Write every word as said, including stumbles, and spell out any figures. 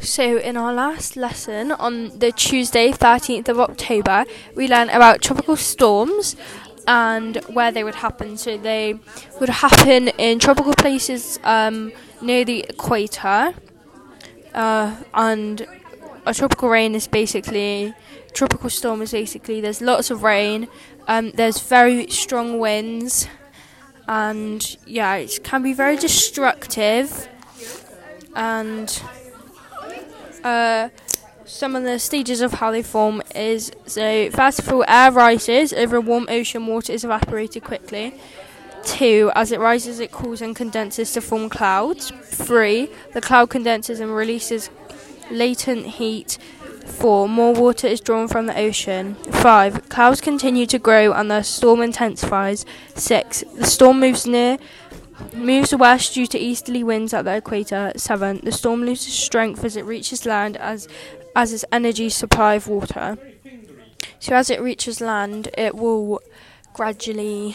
So in our last lesson on the Tuesday thirteenth of October, we learned about tropical storms and where they would happen. So they would happen in tropical places um, near the equator, uh, and a tropical rain is basically, tropical storm is basically, there's lots of rain, um, there's very strong winds, and yeah, it can be very destructive. And Uh, some of the stages of how they form is, so first of all, air rises over warm ocean, water is evaporated quickly. Two, as it rises it cools and condenses to form clouds. Three, the cloud condenses and releases latent heat. Four, more water is drawn from the ocean. Five, clouds continue to grow and the storm intensifies. Six, the storm moves near moves west due to easterly winds at the equator. Seven, the storm loses strength as it reaches land as as its energy supply of water. So as it reaches land, it will gradually